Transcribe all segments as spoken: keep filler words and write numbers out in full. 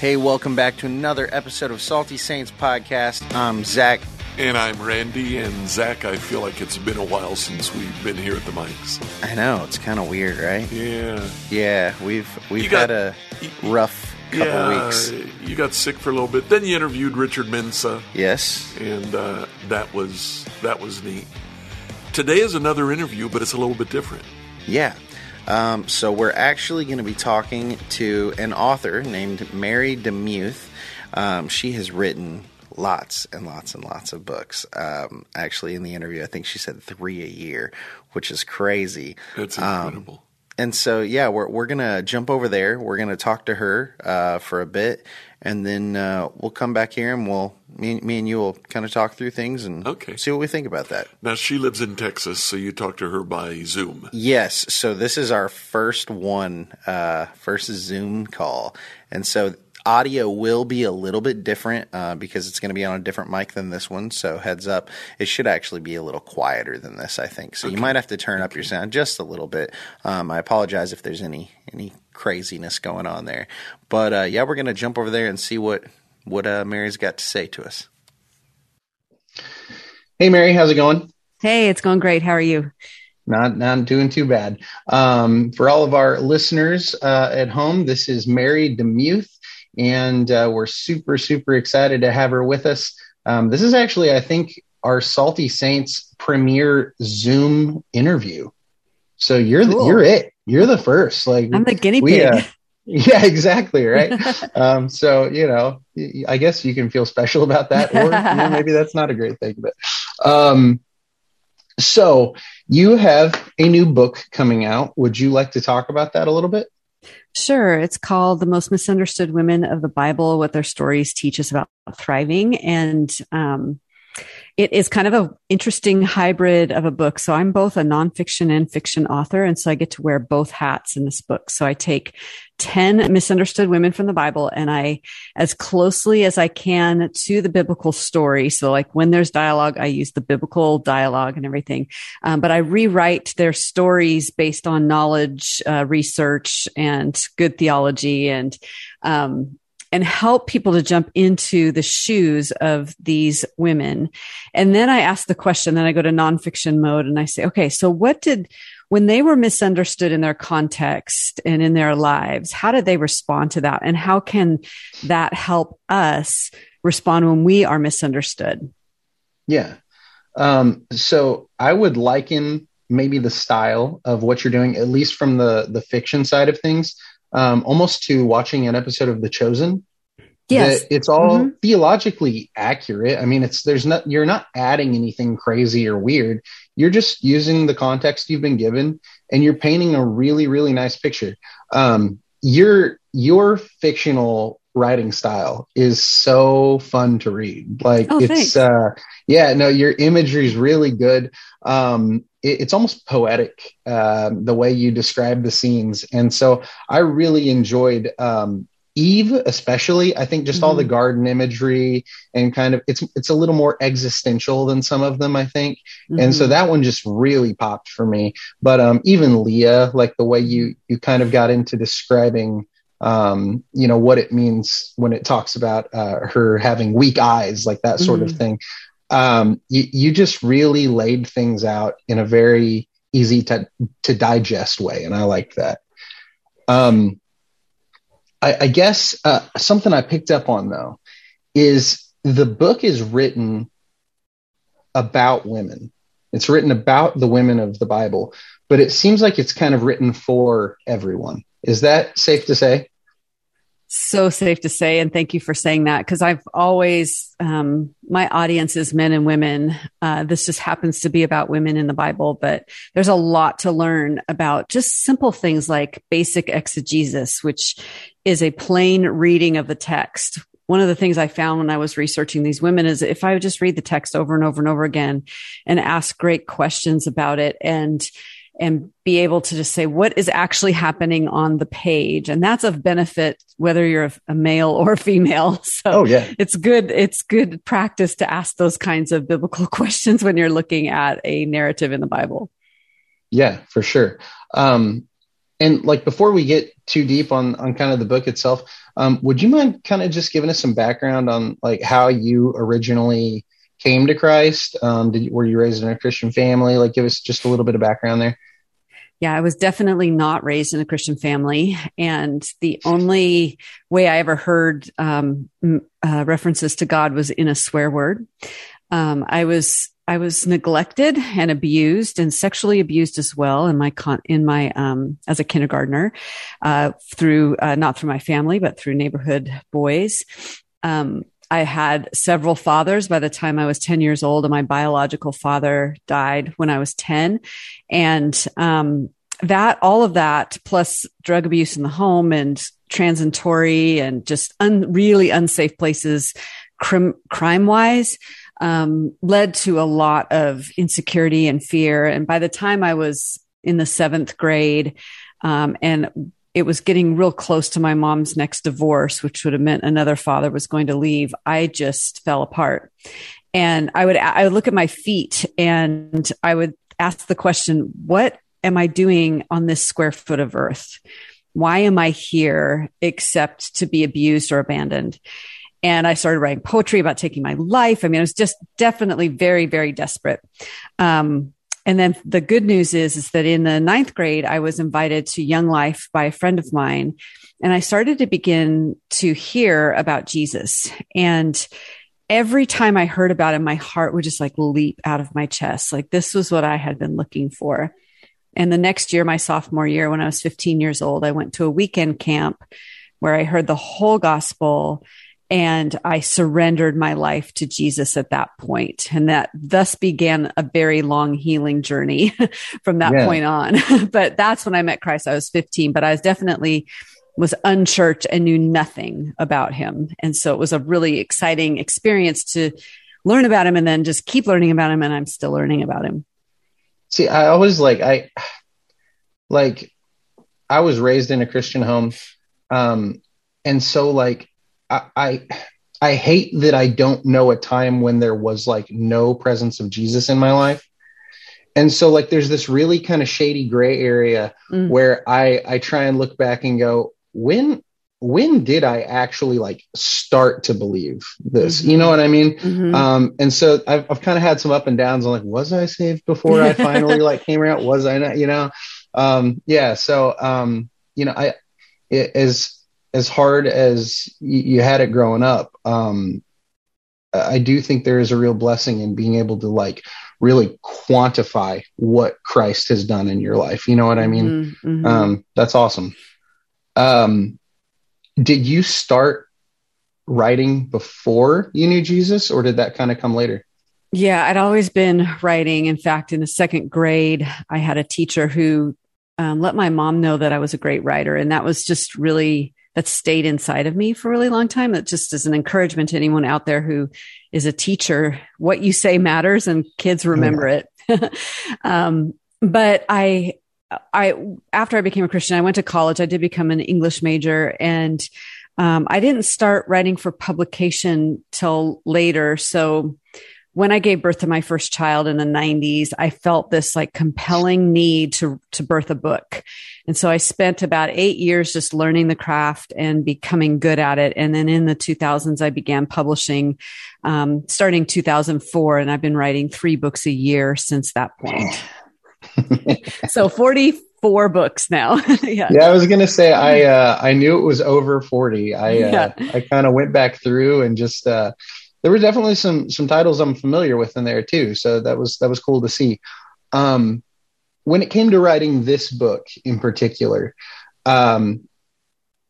Hey, welcome back to another episode of Salty Saints Podcast. I'm Zack. And I'm Randy. And Zack, I feel like it's been a while since we've been here at the mics. I know. It's kind of weird, right? Yeah. Yeah. We've we've you had got, a rough couple yeah, weeks. You got sick for a little bit. Then you interviewed Richard Mensa. Yes. And uh, that was that was neat. Today is another interview, but it's a little bit different. Yeah. Um, so we're actually going to be talking to an author named Mary DeMuth. Um, she has written lots and lots and lots of books. Um, actually, in the interview, I think she said three a year, which is crazy. That's incredible. Um, and so, yeah, we're we're going to jump over there. We're going to talk to her uh, for a bit, and then uh, we'll come back here and we'll me, me and you will kind of talk through things and okay. see what we think about that. Now, she lives in Texas, so you talk to her by Zoom. Yes. So this is our first one, uh, first Zoom call. And so audio will be a little bit different uh, because it's going to be on a different mic than this one. So heads up, it should actually be a little quieter than this, I think. So okay. you might have to turn okay. up your sound just a little bit. Um, I apologize if there's any any. craziness going on there, but uh yeah we're gonna jump over there and see what what uh Mary's got to say to us. Hey Mary, how's it going? Hey, it's going great. How are you? Not not doing too bad. Um for all of our listeners uh at home, this is Mary DeMuth, and uh, we're super super excited to have her with us. Um this is actually, I think, our Salty Saints premier Zoom interview. So you're cool. the, you're it. You're the first. Like I'm the guinea we, pig. Uh, yeah, exactly. Right. um, so, you know, I guess you can feel special about that, or you know, maybe that's not a great thing. But um, so you have a new book coming out. Would you like to talk about that a little bit? Sure. It's called The Most Misunderstood Women of the Bible, What Their Stories Teach Us About Thriving. And um it is kind of an interesting hybrid of a book. So I'm both a nonfiction and fiction author, and so I get to wear both hats in this book. So I take ten misunderstood women from the Bible, and I, as closely as I can to the biblical story. So like when there's dialogue, I use the biblical dialogue and everything. Um, but I rewrite their stories based on knowledge, uh, research, and good theology, and um and help people to jump into the shoes of these women. And then I ask the question, then I go to nonfiction mode and I say, okay, so what did, when they were misunderstood in their context and in their lives, how did they respond to that? And how can that help us respond when we are misunderstood? Yeah. Um, so I would liken maybe the style of what you're doing, at least from the, the fiction side of things, Um, almost to watching an episode of The Chosen. Yes. It's all mm-hmm. theologically accurate. I mean, it's, there's not, you're not adding anything crazy or weird. You're just using the context you've been given, and you're painting a really, really nice picture. Um, your, your fictional writing style is so fun to read. Like oh, it's, thanks. uh, yeah, no, your imagery is really good. Um, it's almost poetic, uh, the way you describe the scenes. And so I really enjoyed um, Eve, especially. I think just mm-hmm. all the garden imagery and kind of it's it's a little more existential than some of them, I think. Mm-hmm. And so that one just really popped for me. But um, even Leah, like the way you you kind of got into describing, um, you know, what it means when it talks about uh, her having weak eyes, like that sort mm-hmm. of thing. Um, you, you just really laid things out in a very easy to, to digest way. And I like that. Um, I, I guess uh, something I picked up on, though, is the book is written about women. It's written about the women of the Bible, but it seems like it's kind of written for everyone. Is that safe to say? So safe to say. And thank you for saying that, because I've always, um, my audience is men and women. Uh, this just happens to be about women in the Bible, but there's a lot to learn about just simple things like basic exegesis, which is a plain reading of the text. One of the things I found when I was researching these women is if I would just read the text over and over and over again and ask great questions about it and and be able to just say, what is actually happening on the page? And that's of benefit, whether you're a male or female. So oh, yeah. it's good. It's good practice to ask those kinds of biblical questions when you're looking at a narrative in the Bible. Yeah, for sure. Um, And like, before we get too deep on, on kind of the book itself, um, would you mind kind of just giving us some background on like how you originally came to Christ? Um, did you, were you raised in a Christian family? Like, give us just a little bit of background there. Yeah, I was definitely not raised in a Christian family. And the only way I ever heard um, uh, references to God was in a swear word. Um, I was, I was neglected and abused and sexually abused as well in my con- in my, um, as a kindergartner, uh, through, uh, not through my family, but through neighborhood boys. Um, I had several fathers by the time I was ten years old, and my biological father died when I was ten. And, um, that, all of that, plus drug abuse in the home and transitory and just un- really unsafe places, crim- crime wise, um, led to a lot of insecurity and fear. And by the time I was in the seventh grade, um, and it was getting real close to my mom's next divorce, which would have meant another father was going to leave, I just fell apart. And I would, I would look at my feet and I would ask the question, what am I doing on this square foot of earth? Why am I here except to be abused or abandoned? And I started writing poetry about taking my life. I mean, I was just definitely very, very desperate. Um, and then the good news is, is that in the ninth grade, I was invited to Young Life by a friend of mine. And I started to begin to hear about Jesus. And every time I heard about him, my heart would just like leap out of my chest. Like, this was what I had been looking for. And the next year, my sophomore year, when I was fifteen years old, I went to a weekend camp where I heard the whole gospel. And I surrendered my life to Jesus at that point. And that thus began a very long healing journey from that yeah. point on. But that's when I met Christ. I was fifteen, but I was definitely was unchurched and knew nothing about him. And so it was a really exciting experience to learn about him and then just keep learning about him. And I'm still learning about him. See, I always like, I, like I was raised in a Christian home. Um, and so like, I I hate that I don't know a time when there was like no presence of Jesus in my life. And so like there's this really kind of shady gray area mm. where I I try and look back and go, when when did I actually like start to believe this? Mm-hmm. You know what I mean? Mm-hmm. Um, and so I've, I've kind of had some up and downs. I'm like, was I saved before I finally like came out? Was I not? You know? Um, yeah. So, um, you know, I it, as as hard as you had it growing up, um, I do think there is a real blessing in being able to like really quantify what Christ has done in your life. You know what I mean? Mm-hmm. Um, that's awesome. Um, did you start writing before you knew Jesus, or did that kind of come later? Yeah, I'd always been writing. In fact, in the second grade, I had a teacher who um, let my mom know that I was a great writer. And that was just really, that stayed inside of me for a really long time. That just is an encouragement to anyone out there who is a teacher. What you say matters, and kids remember yeah. it. um, but I, I, after I became a Christian, I went to college. I did become an English major, and um, I didn't start writing for publication till later. So when I gave birth to my first child in the nineties, I felt this like compelling need to, to birth a book. And so I spent about eight years just learning the craft and becoming good at it. And then in the two thousands, I began publishing, um, starting two thousand four. And I've been writing three books a year since that point. So forty-four books now. yeah. yeah. I was going to say, I, uh, I knew it was over forty. I, uh, yeah. I kind of went back through and just, uh, there were definitely some some titles I'm familiar with in there too, so that was that was cool to see. Um, when it came to writing this book in particular, um,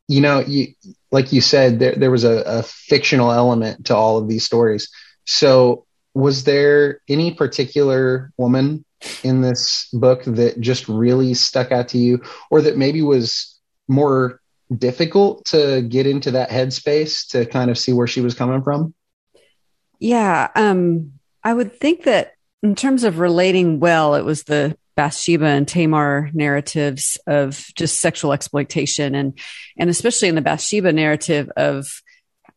you know, you, like you said, there there was a, a fictional element to all of these stories. So, was there any particular woman in this book that just really stuck out to you, or that maybe was more difficult to get into that headspace to kind of see where she was coming from? Yeah. Um, I would think that in terms of relating well, it was the Bathsheba and Tamar narratives of just sexual exploitation. And, and especially in the Bathsheba narrative of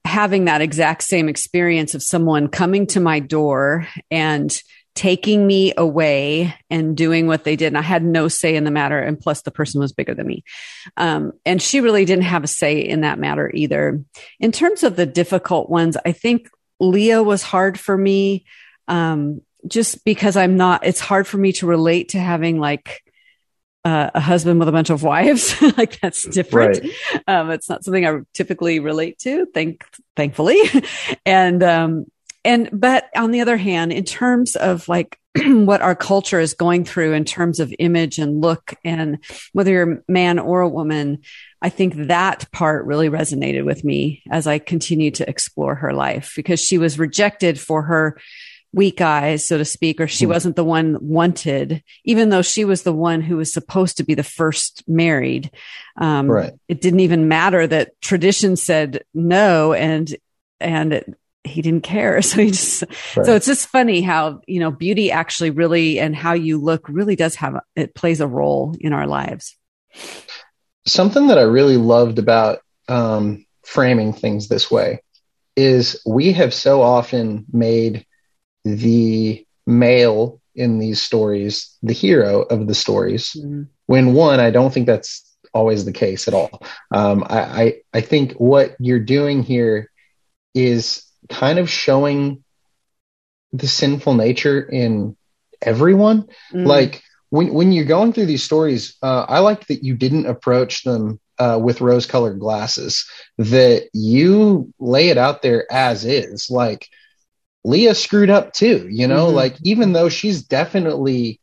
having that exact same experience of someone coming to my door and taking me away and doing what they did. And I had no say in the matter. And plus the person was bigger than me. Um, and she really didn't have a say in that matter either. In terms of the difficult ones, I think Leah was hard for me. Um, just because I'm not, it's hard for me to relate to having like uh, a husband with a bunch of wives. Like that's different. Right. Um, it's not something I typically relate to, thank, thankfully. And, um, And, but on the other hand, in terms of like what our culture is going through in terms of image and look and whether you're a man or a woman, I think that part really resonated with me as I continued to explore her life because she was rejected for her weak eyes, so to speak, or she wasn't the one wanted, even though she was the one who was supposed to be the first married. Um, right. It didn't even matter that tradition said no. And, and it, he didn't care. So he just, right. So it's just funny how, you know, beauty actually really, and how you look really does have, a, it plays a role in our lives. Something that I really loved about um, framing things this way is we have so often made the male in these stories the hero of the stories. Mm-hmm. When one, I don't think that's always the case at all. Um, I, I, I think what you're doing here is kind of showing the sinful nature in everyone. Mm. Like when, when you're going through these stories, uh, I liked that you didn't approach them uh, with rose colored glasses, that you lay it out there as is. Like Leah screwed up too, you know, mm-hmm. like even though she's definitely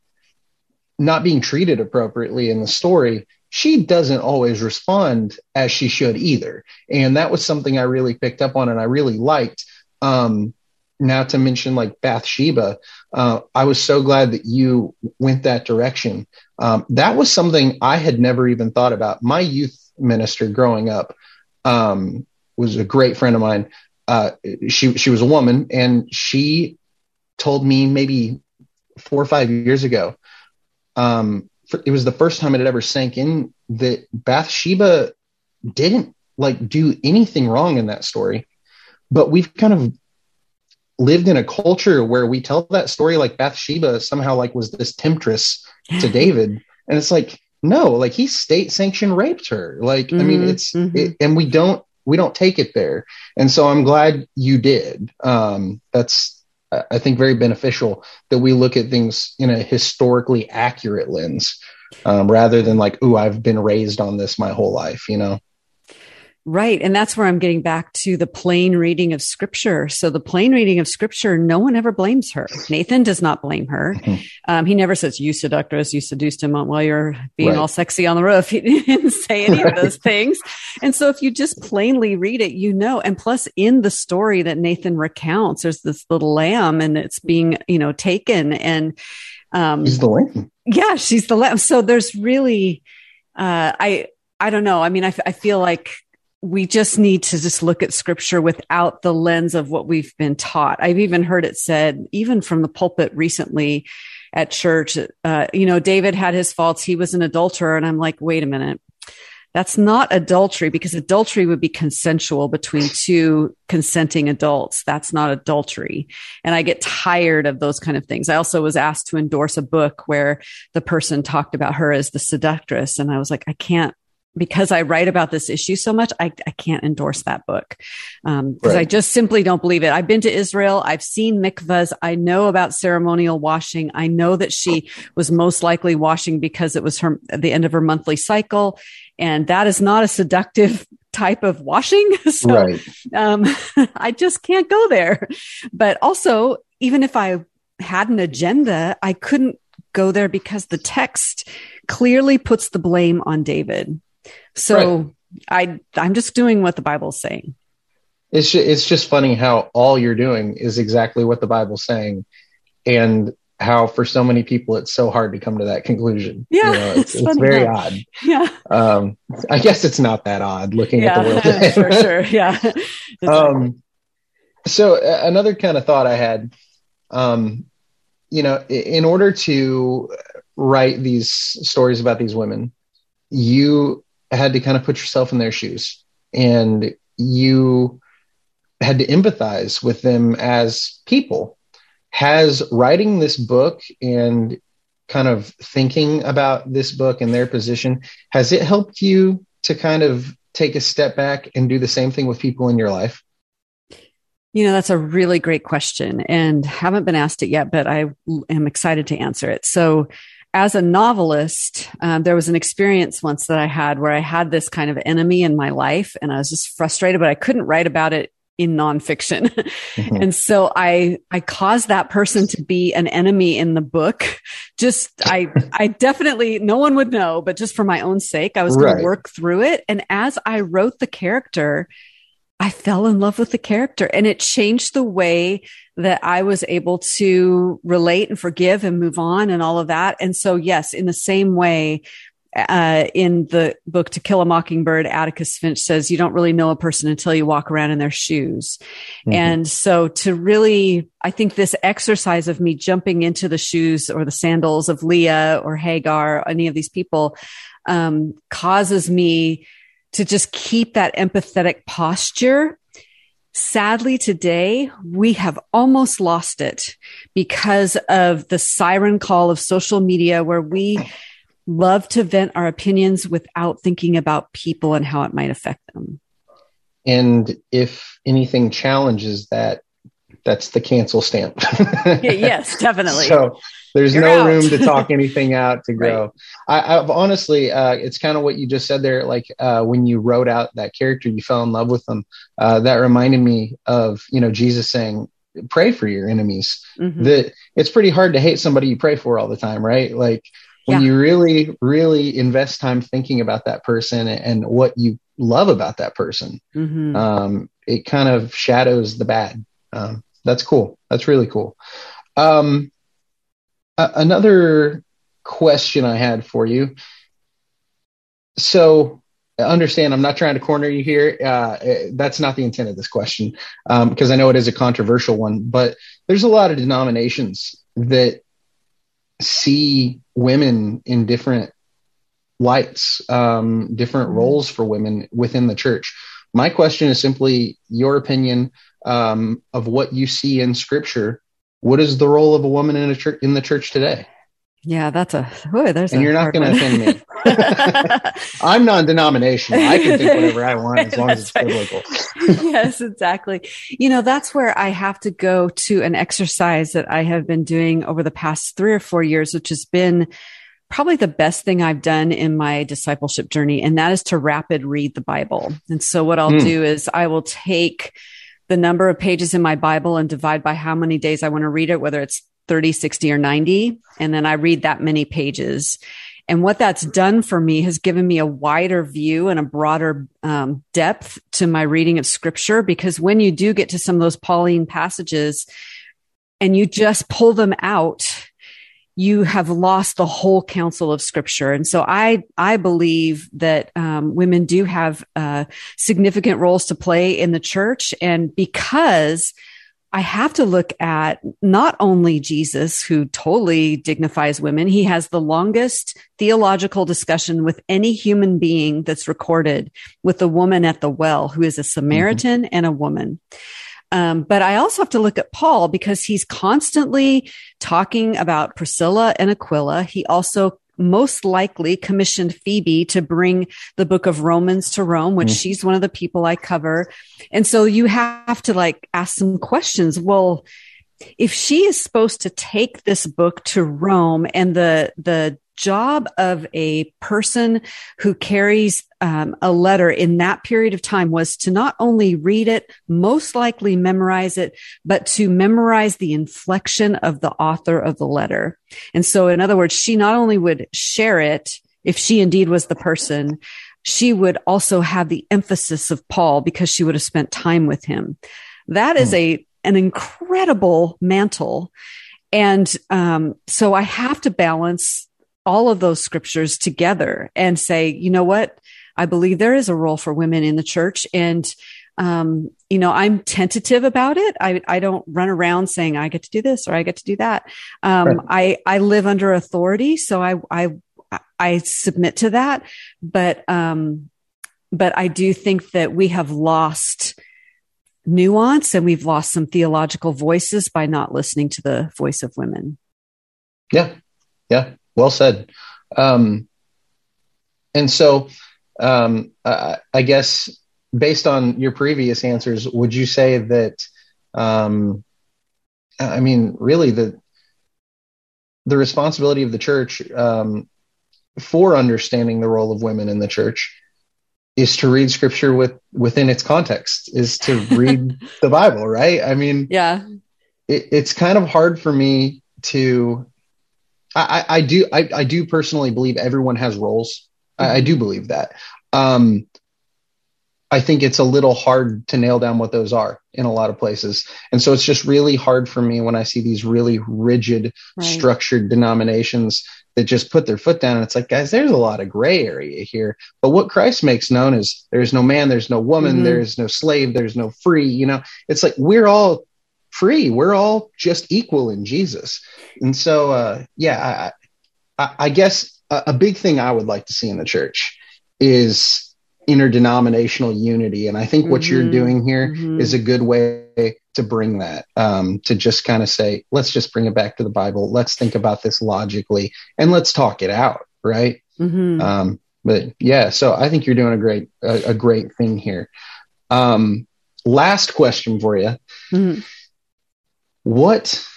not being treated appropriately in the story, she doesn't always respond as she should either. And that was something I really picked up on and I really liked. Um, now to mention like Bathsheba, uh, I was so glad that you went that direction. Um, that was something I had never even thought about. My youth minister growing up um, was a great friend of mine. Uh, she, she was a woman and she told me maybe four or five years ago, um, it was the first time it had ever sank in that Bathsheba didn't like do anything wrong in that story, but we've kind of lived in a culture where we tell that story like Bathsheba somehow like was this temptress to David. And it's like, no, like he state sanctioned raped her. Like, mm-hmm, I mean, it's, mm-hmm. it, and we don't, we don't take it there. And so I'm glad you did. Um, that's, I think very beneficial that we look at things in a historically accurate lens, um, rather than like, ooh, I've been raised on this my whole life, you know? Right. And that's where I'm getting back to the plain reading of scripture. So the plain reading of scripture, no one ever blames her. Nathan does not blame her. Mm-hmm. Um, he never says, you seductress, you seduced him while you're being right. all sexy on the roof. He didn't say any right. of those things. And so if you just plainly read it, you know, and plus in the story that Nathan recounts, there's this little lamb and it's being, you know, taken and, um, she's the lamb. Yeah, she's the lamb. So there's really, uh, I, I don't know. I mean, I, I feel like, we just need to just look at scripture without the lens of what we've been taught. I've even heard it said, even from the pulpit recently at church, uh, you know, David had his faults. He was an adulterer. And I'm like, wait a minute. That's not adultery because adultery would be consensual between two consenting adults. That's not adultery. And I get tired of those kind of things. I also was asked to endorse a book where the person talked about her as the seductress. And I was like, I can't. Because I write about this issue so much, I, I can't endorse that book because um, right. I just simply don't believe it. I've been to Israel. I've seen mikvahs. I know about ceremonial washing. I know that she was most likely washing because it was her the end of her monthly cycle. And that is not a seductive type of washing. So right. um, I just can't go there. But also, even if I had an agenda, I couldn't go there because the text clearly puts the blame on David. So right. I, I'm just doing what the Bible's saying. It's just, it's just funny how all you're doing is exactly what the Bible's saying and how for so many people, it's so hard to come to that conclusion. Yeah. You know, it's it's, it's very odd. Yeah. Um, I guess it's not that odd looking yeah, at the world today. For sure. Yeah. um, so uh, another kind of thought I had, um, you know, in order to write these stories about these women, you had to kind of put yourself in their shoes and you had to empathize with them as people. has writing this book and kind of thinking about this book and their position, has it helped you to kind of take a step back and do the same thing with people in your life? You know, that's a really great question, and haven't been asked it yet, but I am excited to answer it. So as a novelist, um, there was an experience once that I had where I had this kind of enemy in my life, and I was just frustrated, but I couldn't write about it in nonfiction. Mm-hmm. And so I, I caused that person to be an enemy in the book. Just, I, I definitely, no one would know, but just for my own sake, I was right. going to work through it. And as I wrote the character, I fell in love with the character, and it changed the way that I was able to relate and forgive and move on and all of that. And so, yes, in the same way, Uh, in the book To Kill a Mockingbird, Atticus Finch says, you don't really know a person until you walk around in their shoes. Mm-hmm. And so to really, I think this exercise of me jumping into the shoes or the sandals of Leah or Hagar, any of these people, um, causes me to just keep that empathetic posture. Sadly, today, we have almost lost it because of the siren call of social media, where we love to vent our opinions without thinking about people and how it might affect them. And if anything challenges that, that's the cancel stamp. Yes, definitely. So there's You're no out. room to talk anything out to grow. Right. I, I've honestly, uh, it's kind of what you just said there. Like uh, when you wrote out that character, you fell in love with them. Uh, that reminded me of, you know, Jesus saying, pray for your enemies. Mm-hmm. That it's pretty hard to hate somebody you pray for all the time, right? Like, when yeah. you really, really invest time thinking about that person and what you love about that person, mm-hmm. um, it kind of shadows the bad. Um, that's cool. That's really cool. Um, a- another question I had for you. So understand, I'm not trying to corner you here. Uh, that's not the intent of this question, um, because I know it is a controversial one, but there's a lot of denominations that see women in different lights, um, different roles for women within the church. My question is simply your opinion um, of what you see in Scripture. What is the role of a woman in a church in the church today? Yeah, that's a. Ooh, there's and a you're not going to offend me. I'm non-denominational. I can think whatever I want as long as it's right. biblical. Yes, exactly. You know, that's where I have to go to an exercise that I have been doing over the past three or four years, which has been probably the best thing I've done in my discipleship journey. And that is to rapid read the Bible. And so what I'll mm. do is I will take the number of pages in my Bible and divide by how many days I want to read it, whether it's thirty, sixty, or ninety. And then I read that many pages. And what that's done for me has given me a wider view and a broader um, depth to my reading of Scripture, because when you do get to some of those Pauline passages and you just pull them out, you have lost the whole counsel of Scripture. And so I, I believe that um, women do have uh, significant roles to play in the church. And because I have to look at not only Jesus, who totally dignifies women. He has the longest theological discussion with any human being that's recorded, with the woman at the well, who is a Samaritan mm-hmm. and a woman. Um, but I also have to look at Paul, because he's constantly talking about Priscilla and Aquila. He also most likely commissioned Phoebe to bring the book of Romans to Rome, which mm. she's one of the people I cover. And so you have to like ask some questions. Well, if she is supposed to take this book to Rome, and the, the job of a person who carries um, a letter in that period of time was to not only read it, most likely memorize it, but to memorize the inflection of the author of the letter. And so, in other words, she not only would share it, if she indeed was the person, she would also have the emphasis of Paul, because she would have spent time with him. That is a an incredible mantle. And um, so I have to balance all of those scriptures together and say, you know what? I believe there is a role for women in the church. And, um, you know, I'm tentative about it. I, I don't run around saying I get to do this or I get to do that. Um, right. I, I live under authority. So I, I, I submit to that. But, um, but I do think that we have lost nuance, and we've lost some theological voices by not listening to the voice of women. Yeah. Yeah. Well said. Um, and so um, I, I guess based on your previous answers, would you say that, um, I mean, really the, the responsibility of the church um, for understanding the role of women in the church is to read scripture with within its context, is to read the Bible, right? I mean, yeah, it, it's kind of hard for me to, I, I, I do, I, I do personally believe everyone has roles. Mm-hmm. I, I do believe that. Um, I think it's a little hard to nail down what those are in a lot of places. And so it's just really hard for me when I see these really rigid, right. structured denominations that just put their foot down. And it's like, guys, there's a lot of gray area here. But what Christ makes known is there's no man, there's no woman, mm-hmm. there's no slave, there's no free. You know, it's like we're all free. We're all just equal in Jesus. And so, uh, yeah, I, I, I guess a, a big thing I would like to see in the church is interdenominational unity. And I think what mm-hmm. you're doing here mm-hmm. is a good way to bring that, um, to just kind of say, let's just bring it back to the Bible. Let's think about this logically and let's talk it out. Right. Mm-hmm. Um, but yeah, so I think you're doing a great, a, a great thing here. Um, last question for you. Mm-hmm. What,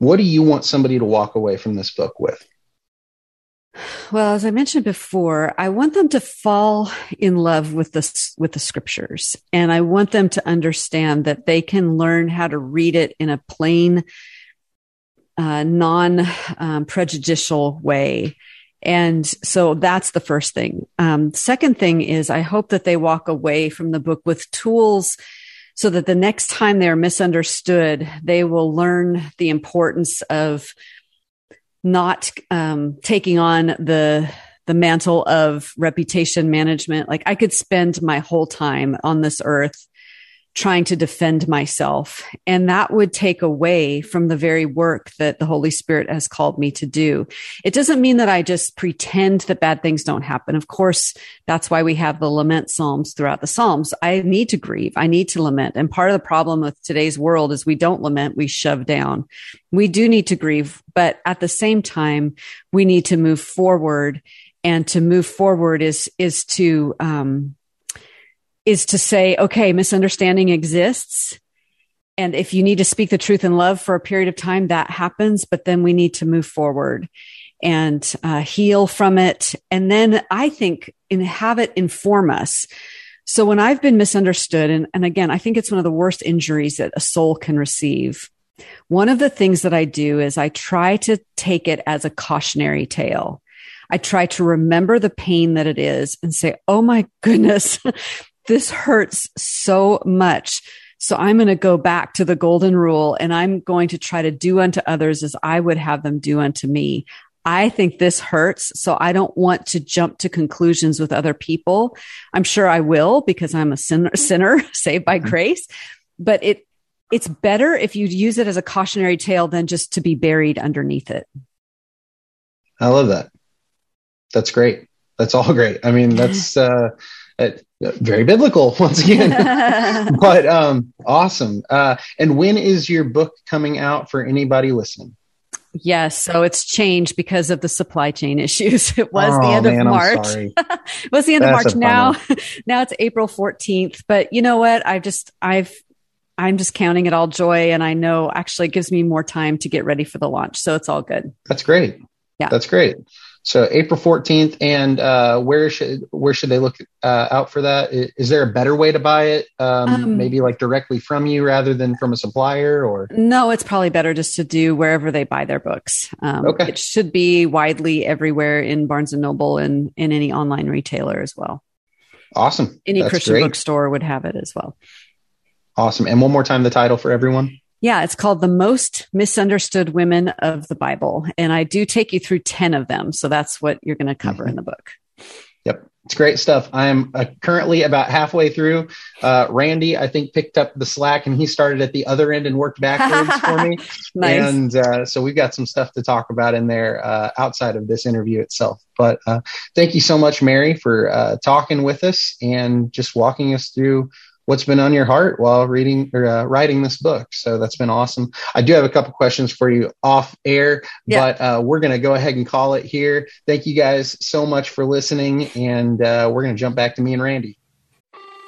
what do you want somebody to walk away from this book with? Well, as I mentioned before, I want them to fall in love with the, with the scriptures. And I want them to understand that they can learn how to read it in a plain, uh, non, um, prejudicial way. And so that's the first thing. Um, second thing is I hope that they walk away from the book with tools so that the next time they're misunderstood, they will learn the importance of not um, taking on the the mantle of reputation management. Like I could spend my whole time on this earth trying to defend myself. And that would take away from the very work that the Holy Spirit has called me to do. It doesn't mean that I just pretend that bad things don't happen. Of course, that's why we have the lament Psalms throughout the Psalms. I need to grieve. I need to lament. And part of the problem with today's world is we don't lament, we shove down. We do need to grieve, but at the same time, we need to move forward. And to move forward is, is to, um, is to say, okay, misunderstanding exists. And if you need to speak the truth in love for a period of time, that happens, but then we need to move forward and uh, heal from it. And then I think and have it inform us. So when I've been misunderstood, and, and again, I think it's one of the worst injuries that a soul can receive. One of the things that I do is I try to take it as a cautionary tale. I try to remember the pain that it is and say, oh my goodness, this hurts so much. So I'm going to go back to the golden rule and I'm going to try to do unto others as I would have them do unto me. I think this hurts. So I don't want to jump to conclusions with other people. I'm sure I will because I'm a sinner, sinner saved by grace, but it, it's better if you use it as a cautionary tale than just to be buried underneath it. I love that. That's great. That's all great. I mean, that's, uh, It, very biblical once again, but um, awesome. Uh, and when is your book coming out for anybody listening? Yes. So it's changed because of the supply chain issues. It was oh, the end man, of March. It was the end That's of March. Now, now it's April fourteenth, but you know what? I've just, I've, I'm just counting it all joy. And I know actually it gives me more time to get ready for the launch. So it's all good. That's great. Yeah, that's great. So April fourteenth, and uh, where should where should they look uh, out for that? Is, is there a better way to buy it? Um, um, maybe like directly from you rather than from a supplier, or? No, it's probably better just to do wherever they buy their books. Um, okay. It should be widely everywhere in Barnes and Noble and in any online retailer as well. Awesome. Any That's Christian great. bookstore would have it as well. Awesome. And one more time, the title for everyone. Yeah, it's called The Most Misunderstood Women of the Bible. And I do take you through ten of them. So that's what you're going to cover mm-hmm. in the book. Yep. It's great stuff. I'm uh, currently about halfway through. Uh, Randy, I think, picked up the slack and he started at the other end and worked backwards for me. Nice. And uh, so we've got some stuff to talk about in there uh, outside of this interview itself. But uh, thank you so much, Mary, for uh, talking with us and just walking us through what's been on your heart while reading or uh, writing this book. So that's been awesome. I do have a couple questions for you off air, yeah. but uh, we're going to go ahead and call it here. Thank you guys so much for listening. And uh, we're going to jump back to me and Randy.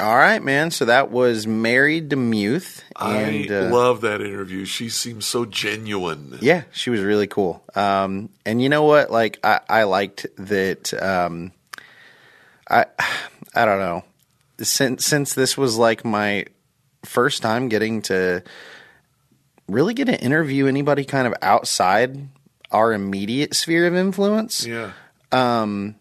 All right, man. So that was Mary DeMuth. And, I uh, love that interview. She seems so genuine. Yeah, she was really cool. Um, and you know what? Like, I, I liked that. Um, I I don't know. Since since this was like my first time getting to really get to interview anybody kind of outside our immediate sphere of influence. Yeah. Um.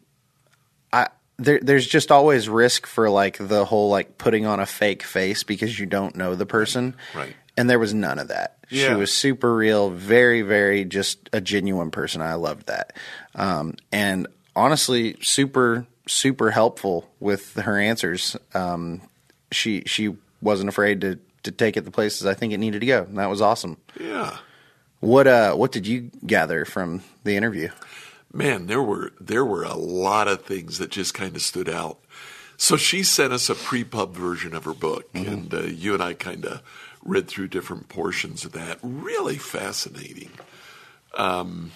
There, there's just always risk for like the whole like putting on a fake face because you don't know the person. Right. And there was none of that. Yeah. She was super real, very, very just a genuine person. I loved that. Um, and honestly, super, super helpful with her answers. Um, she she wasn't afraid to to take it the places I think it needed to go. And that was awesome. Yeah. What uh what did you gather from the interview? Man, there were there were a lot of things that just kind of stood out. So she sent us a pre-pub version of her book, mm-hmm. and uh, you and I kind of read through different portions of that. Really fascinating. Um,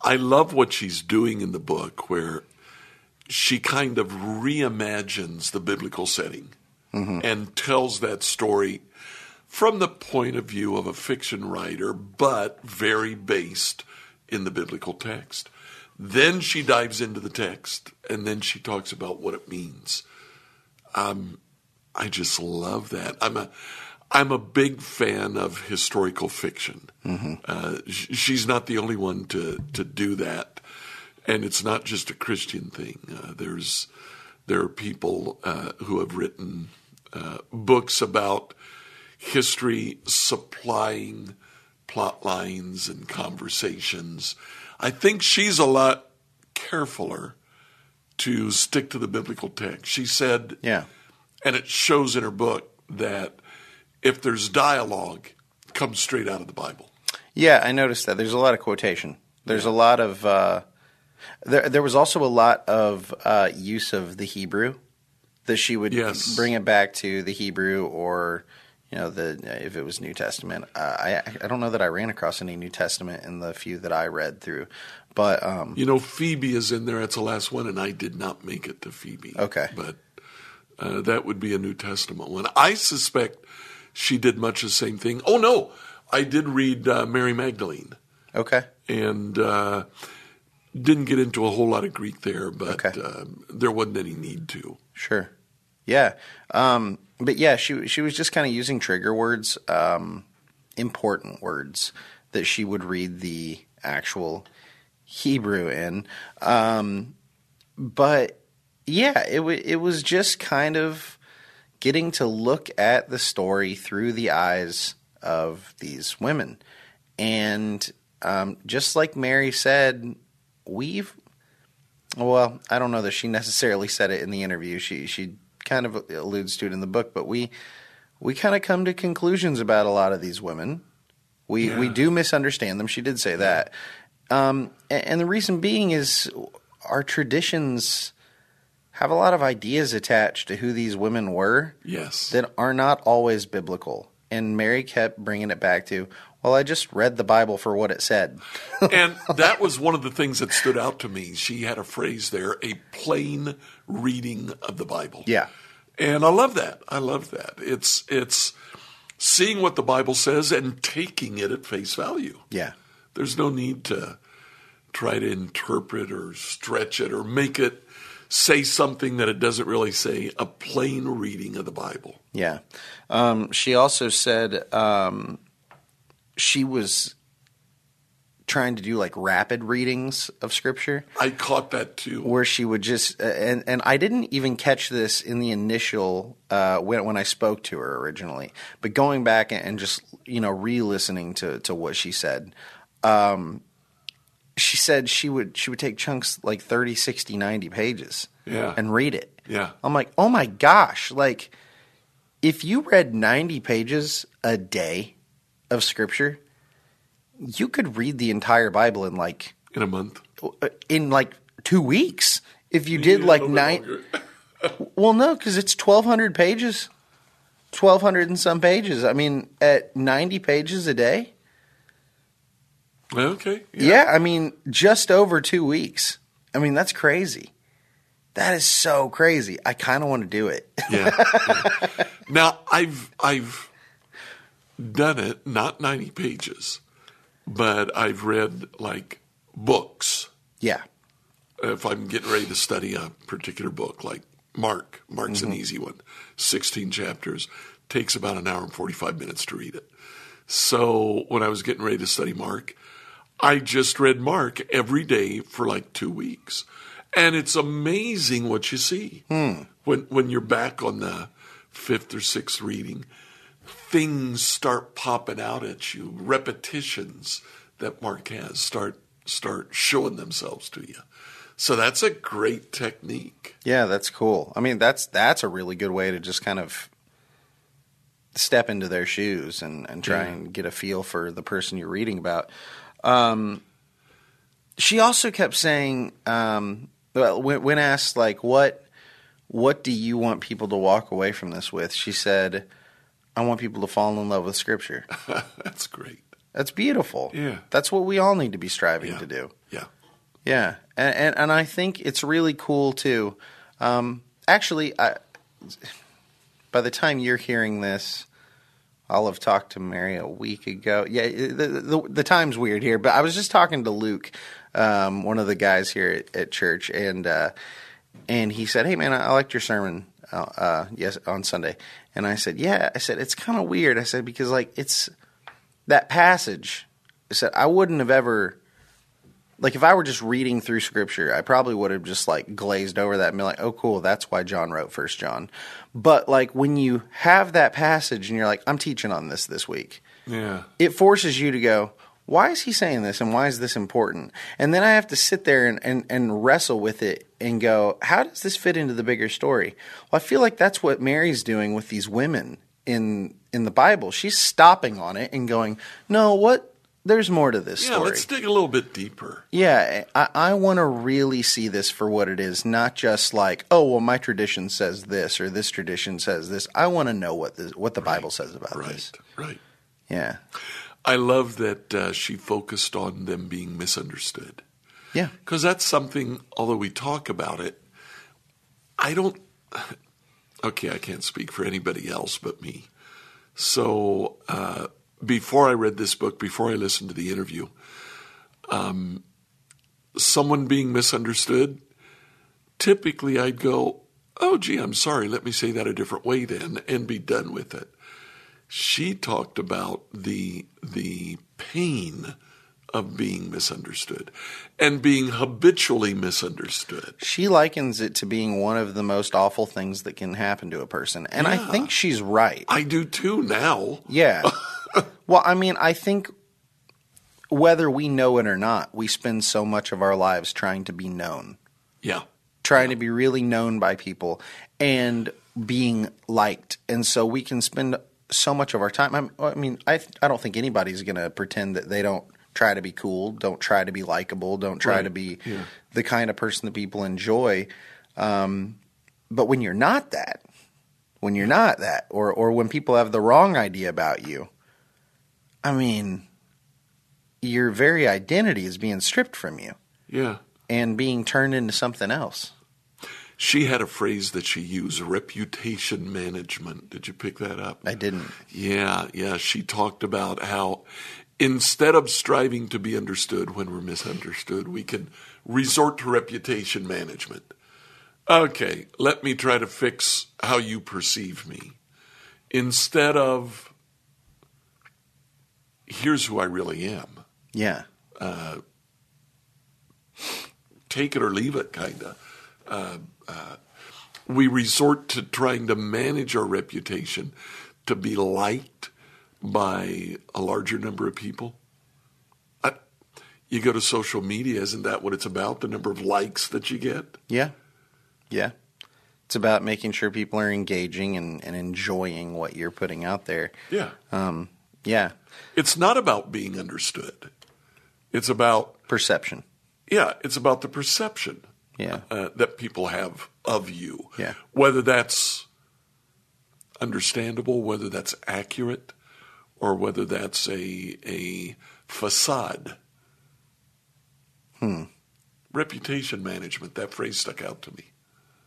I love what she's doing in the book, where she kind of reimagines the biblical setting mm-hmm. and tells that story from the point of view of a fiction writer, but very based in the biblical text. Then she dives into the text, and then she talks about what it means. Um, I just love that. I'm a, I'm a big fan of historical fiction. Mm-hmm. Uh, sh- she's not the only one to to do that, and it's not just a Christian thing. Uh, there's there are people uh, who have written uh, books about history supplying plot lines and conversations. I think she's a lot carefuler to stick to the biblical text. She said, yeah, and it shows in her book that if there's dialogue, it comes straight out of the Bible. Yeah, I noticed that. There's a lot of quotation. There's yeah. a lot of uh, there. There was also a lot of uh, use of the Hebrew that she would yes. bring it back to the Hebrew or. You know, the if it was New Testament, uh, I I don't know that I ran across any New Testament in the few that I read through, but um, you know, Phoebe is in there. That's the last one, and I did not make it to Phoebe. Okay, but uh, that would be a New Testament one. I suspect she did much the same thing. Oh no, I did read uh, Mary Magdalene. Okay, and uh, didn't get into a whole lot of Greek there, but okay. uh, there wasn't any need to. Sure, yeah. Um, But yeah, she she was just kind of using trigger words, um, important words that she would read the actual Hebrew in. Um, but yeah, it w- it was just kind of getting to look at the story through the eyes of these women, and um, just like Mary said, we've well, I don't know that she necessarily said it in the interview. She she. kind of alludes to it in the book, but we we kind of come to conclusions about a lot of these women. We yeah. we do misunderstand them. She did say that. Um, and, and the reason being is our traditions have a lot of ideas attached to who these women were yes. that are not always biblical. And Mary kept bringing it back to, well, I just read the Bible for what it said. And that was one of the things that stood out to me. She had a phrase there, a plain reading of the Bible. Yeah. And I love that. I love that. It's it's seeing what the Bible says and taking it at face value. Yeah. There's no need to try to interpret or stretch it or make it say something that it doesn't really say, a plain reading of the Bible. Yeah. Um, she also said um, she was trying to do like rapid readings of Scripture. I caught that too. Where she would just – and and I didn't even catch this in the initial uh, – when, when I spoke to her originally. But going back and just, you know, re-listening to, to what she said, um, she said she would she would take chunks like thirty, sixty, ninety pages yeah. and read it. Yeah. I'm like, oh my gosh. Like if you read ninety pages a day of Scripture – you could read the entire Bible in like – in a month? In like two weeks if you did yeah, like nine – well, no, because it's twelve hundred pages, twelve hundred and some pages. I mean at ninety pages a day. Okay. Yeah. yeah, I mean just over two weeks. I mean that's crazy. That is so crazy. I kind of want to do it. yeah, yeah. Now I've I've done it, not ninety pages. But I've read, like, books. Yeah. If I'm getting ready to study a particular book, like Mark. Mark's mm-hmm. an easy one. sixteen chapters. Takes about an hour and forty-five minutes to read it. So when I was getting ready to study Mark, I just read Mark every day for, like, two weeks. And it's amazing what you see hmm. when when you're back on the fifth or sixth reading. Things start popping out at you. Repetitions that Mark has start start showing themselves to you. So that's a great technique. Yeah, that's cool. I mean, that's that's a really good way to just kind of step into their shoes and, and try yeah. and get a feel for the person you're reading about. Um, she also kept saying, um, when, when asked, like, what what do you want people to walk away from this with? She said, I want people to fall in love with Scripture. That's great. That's beautiful. Yeah. That's what we all need to be striving yeah. to do. Yeah. Yeah. And, and and I think it's really cool, too. Um, actually, I, by the time you're hearing this, I'll have talked to Mary a week ago. Yeah, the, the, the time's weird here, but I was just talking to Luke, um, one of the guys here at, at church, and uh, and he said, hey, man, I, I liked your sermon uh, yes on Sunday. And I said, yeah, I said, it's kind of weird. I said, because like it's that passage. I said, I wouldn't have ever, like if I were just reading through Scripture, I probably would have just like glazed over that and been like, oh, cool. That's why John wrote First John. But like when you have that passage and you're like, I'm teaching on this this week. Yeah. It forces you to go, why is he saying this and why is this important? And then I have to sit there and, and, and wrestle with it and go, how does this fit into the bigger story? Well, I feel like that's what Mary's doing with these women in in the Bible. She's stopping on it and going, no, what? There's more to this yeah, story. Yeah, let's dig a little bit deeper. Yeah, I, I want to really see this for what it is, not just like, oh, well, my tradition says this or this tradition says this. I want to know what this, what the right, Bible says about right, this. Right, right. Yeah. I love that uh, she focused on them being misunderstood. Yeah. Because that's something, although we talk about it, I don't – okay, I can't speak for anybody else but me. So uh, before I read this book, before I listened to the interview, um, someone being misunderstood, typically I'd go, oh, gee, I'm sorry. Let me say that a different way then and be done with it. She talked about the the pain of being misunderstood and being habitually misunderstood. She likens it to being one of the most awful things that can happen to a person. And yeah. I think she's right. I do too now. Yeah. Well, I mean, I think whether we know it or not, we spend so much of our lives trying to be known. Yeah. Trying yeah. to be really known by people and being liked. And so we can spend – so much of our time. I'm, I mean, I I don't think anybody's going to pretend that they don't try to be cool, don't try to be likable, don't try right. to be yeah. the kind of person that people enjoy. Um, but when you're not that, when you're not that, or or when people have the wrong idea about you, I mean, your very identity is being stripped from you. Yeah. And being turned into something else. She had a phrase that she used, reputation management. Did you pick that up? I didn't. Yeah, yeah. She talked about how instead of striving to be understood when we're misunderstood, we can resort to reputation management. Okay, let me try to fix how you perceive me. Instead of, here's who I really am. Yeah. Uh, take it or leave it, kind of. Uh, uh, we resort to trying to manage our reputation to be liked by a larger number of people. I, you go to social media, isn't that what it's about? The number of likes that you get? Yeah. Yeah. It's about making sure people are engaging and, and enjoying what you're putting out there. Yeah. Um, yeah. It's not about being understood. It's about perception. Yeah. It's about the perception. Yeah. Uh, that people have of you, yeah. Whether that's understandable, whether that's accurate, or whether that's a a facade. Hmm. Reputation management, that phrase stuck out to me.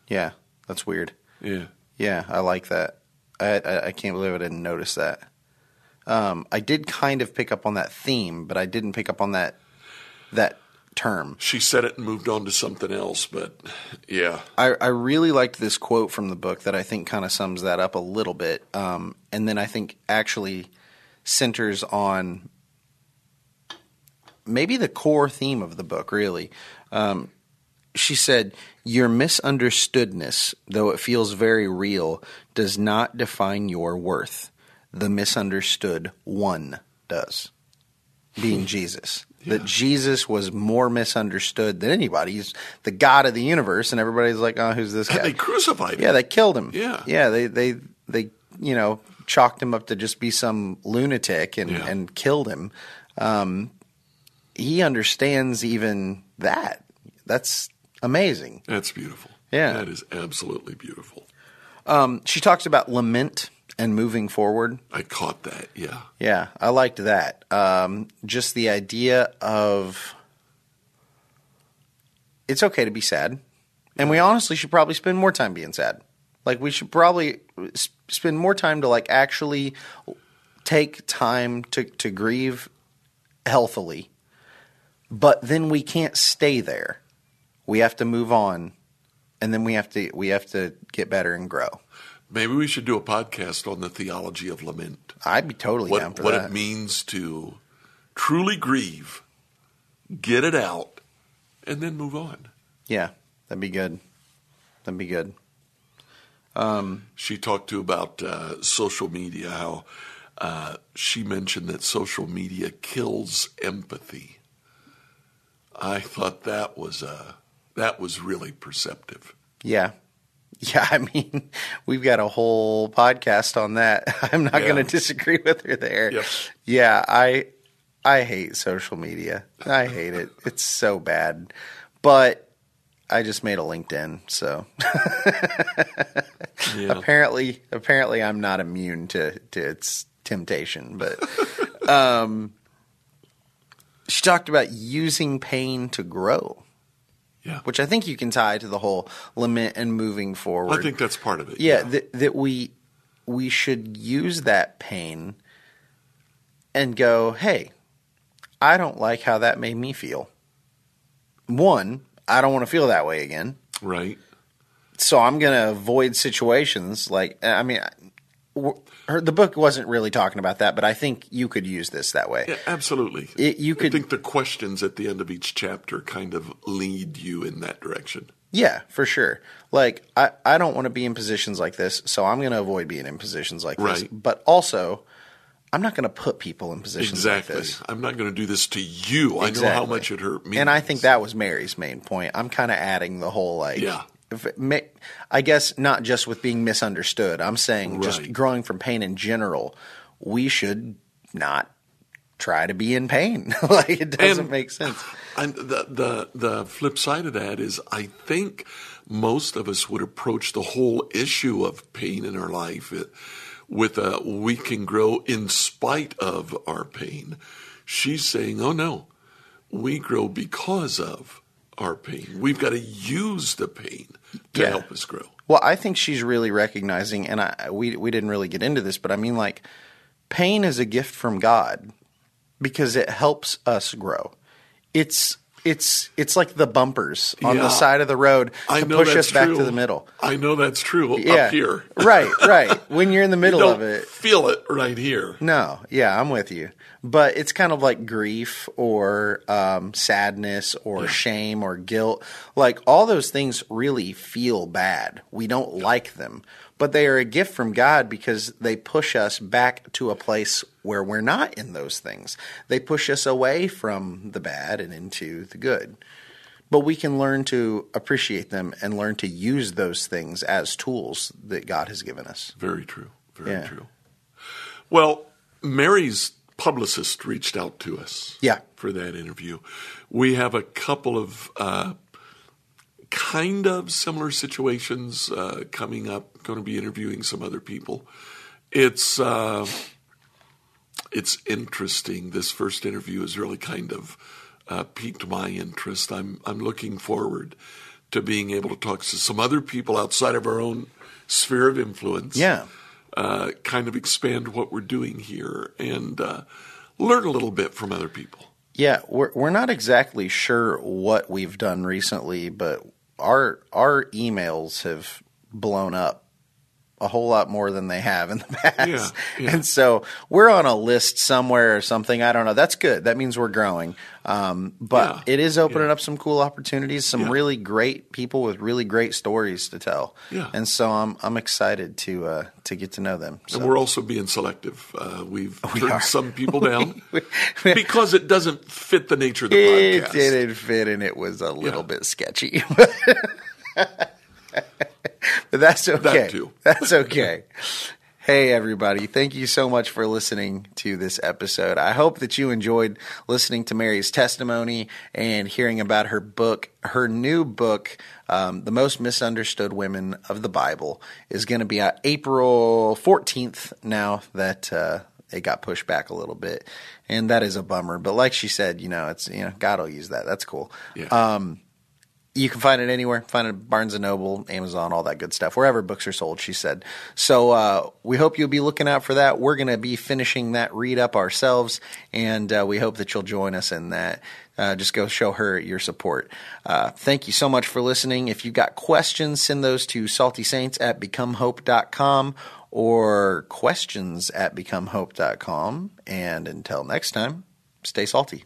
Yeah, that's weird. Yeah. Yeah, I like that. I, I, I can't believe I didn't notice that. Um, I did kind of pick up on that theme, but I didn't pick up on that that. term. She said it and moved on to something else, but yeah. I, I really liked this quote from the book that I think kind of sums that up a little bit, um, and then I think actually centers on maybe the core theme of the book, really. Um, she said, "Your misunderstoodness, though it feels very real, does not define your worth. The misunderstood one does," being Jesus. Yeah. That Jesus was more misunderstood than anybody. He's the God of the universe, and everybody's like, "Oh, who's this guy?" And they crucified him. Yeah, they killed him. Yeah, yeah, they they they you know chalked him up to just be some lunatic and, yeah. and killed him. Um, he understands even that. That's amazing. That's beautiful. Yeah, that is absolutely beautiful. Um, she talks about lament. And moving forward. I caught that, yeah. Yeah, I liked that. Um, just the idea of it's okay to be sad. And yeah. we honestly should probably spend more time being sad. Like we should probably sp- spend more time to like actually take time to, to grieve healthily. But then we can't stay there. We have to move on. And then we have to we have to get better and grow. Maybe we should do a podcast on the theology of lament. I'd be totally what, down for what that. What it means to truly grieve, get it out, and then move on. Yeah, that'd be good. That'd be good. Um, she talked to about uh, social media, how uh, she mentioned that social media kills empathy. I thought that was uh, that was really perceptive. Yeah. Yeah, I mean, we've got a whole podcast on that. I'm not yeah. going to disagree with her there. Yep. Yeah, I I hate social media. I hate it. It's so bad. But I just made a LinkedIn, so yeah. apparently apparently I'm not immune to, to its temptation. But um, she talked about using pain to grow. Yeah. Which I think you can tie to the whole lament and moving forward. I think that's part of it. Yeah, yeah. Th- that we we should use that pain and go, hey, I don't like how that made me feel. One, I don't want to feel that way again. Right. So I'm going to avoid situations like – I mean her, the book wasn't really talking about that, but I think you could use this that way. Yeah, absolutely. It, you could, I think the questions at the end of each chapter kind of lead you in that direction. Yeah, for sure. Like, I, I don't want to be in positions like this, so I'm going to avoid being in positions like right. this. But also, I'm not going to put people in positions exactly. like this. I'm not going to do this to you. Exactly. I know how much it hurt me. And I think that was Mary's main point. I'm kind of adding the whole, like – yeah. May, I guess not just with being misunderstood. I'm saying right. just growing from pain in general. We should not try to be in pain. Like it doesn't and, make sense. And the, the the flip side of that is, I think most of us would approach the whole issue of pain in our life with a "we can grow in spite of our pain." She's saying, "Oh no, we grow because of our pain. We've got to use the pain to yeah. help us grow. Well, I think she's really recognizing, and I, we we didn't really get into this, but I mean, like, pain is a gift from God because it helps us grow. It's it's it's like the bumpers on yeah. the side of the road to I know push that's us back true. to the middle. I know that's true yeah. up here. Right, right. When you're in the middle you don't of it, feel it right here. No, yeah, I'm with you. But it's kind of like grief or um, sadness or yeah. shame or guilt. Like all those things really feel bad. We don't yeah. like them. But they are a gift from God because they push us back to a place where we're not in those things. They push us away from the bad and into the good. But we can learn to appreciate them and learn to use those things as tools that God has given us. Very true. Very yeah. true. Well, Mary's publicist reached out to us yeah. for that interview. We have a couple of uh, kind of similar situations uh, coming up, going to be interviewing some other people. It's uh, it's interesting. This first interview has really kind of uh, piqued my interest. I'm I'm looking forward to being able to talk to some other people outside of our own sphere of influence. Yeah. Uh, kind of expand what we're doing here and uh, learn a little bit from other people. Yeah, we're we're not exactly sure what we've done recently, but our our emails have blown up a whole lot more than they have in the past. Yeah, yeah. And so we're on a list somewhere or something. I don't know. That's good. That means we're growing. Um, but yeah, it is opening yeah. up some cool opportunities, some yeah. really great people with really great stories to tell. Yeah. And so I'm I'm excited to uh, to get to know them. So. And we're also being selective. Uh, we've we turned are. some people down we, we, because it doesn't fit the nature of the it podcast. It didn't fit, and it was a little yeah. bit sketchy. But that's okay. That too. That's okay. Hey, everybody. Thank you so much for listening to this episode. I hope that you enjoyed listening to Mary's testimony and hearing about her book. Her new book, um, The Most Misunderstood Women of the Bible, is going to be out April fourteenth now that uh, it got pushed back a little bit. And that is a bummer. But like she said, you know, it's you know God will use that. That's cool. Yeah. Um You can find it anywhere. Find it at Barnes and Noble, Amazon, all that good stuff, wherever books are sold, she said. So uh, we hope you'll be looking out for that. We're going to be finishing that read up ourselves, and uh, we hope that you'll join us in that. Uh, just go show her your support. Uh, thank you so much for listening. If you've got questions, send those to salty saints at become hope dot com or questions at become hope dot com. And until next time, stay salty.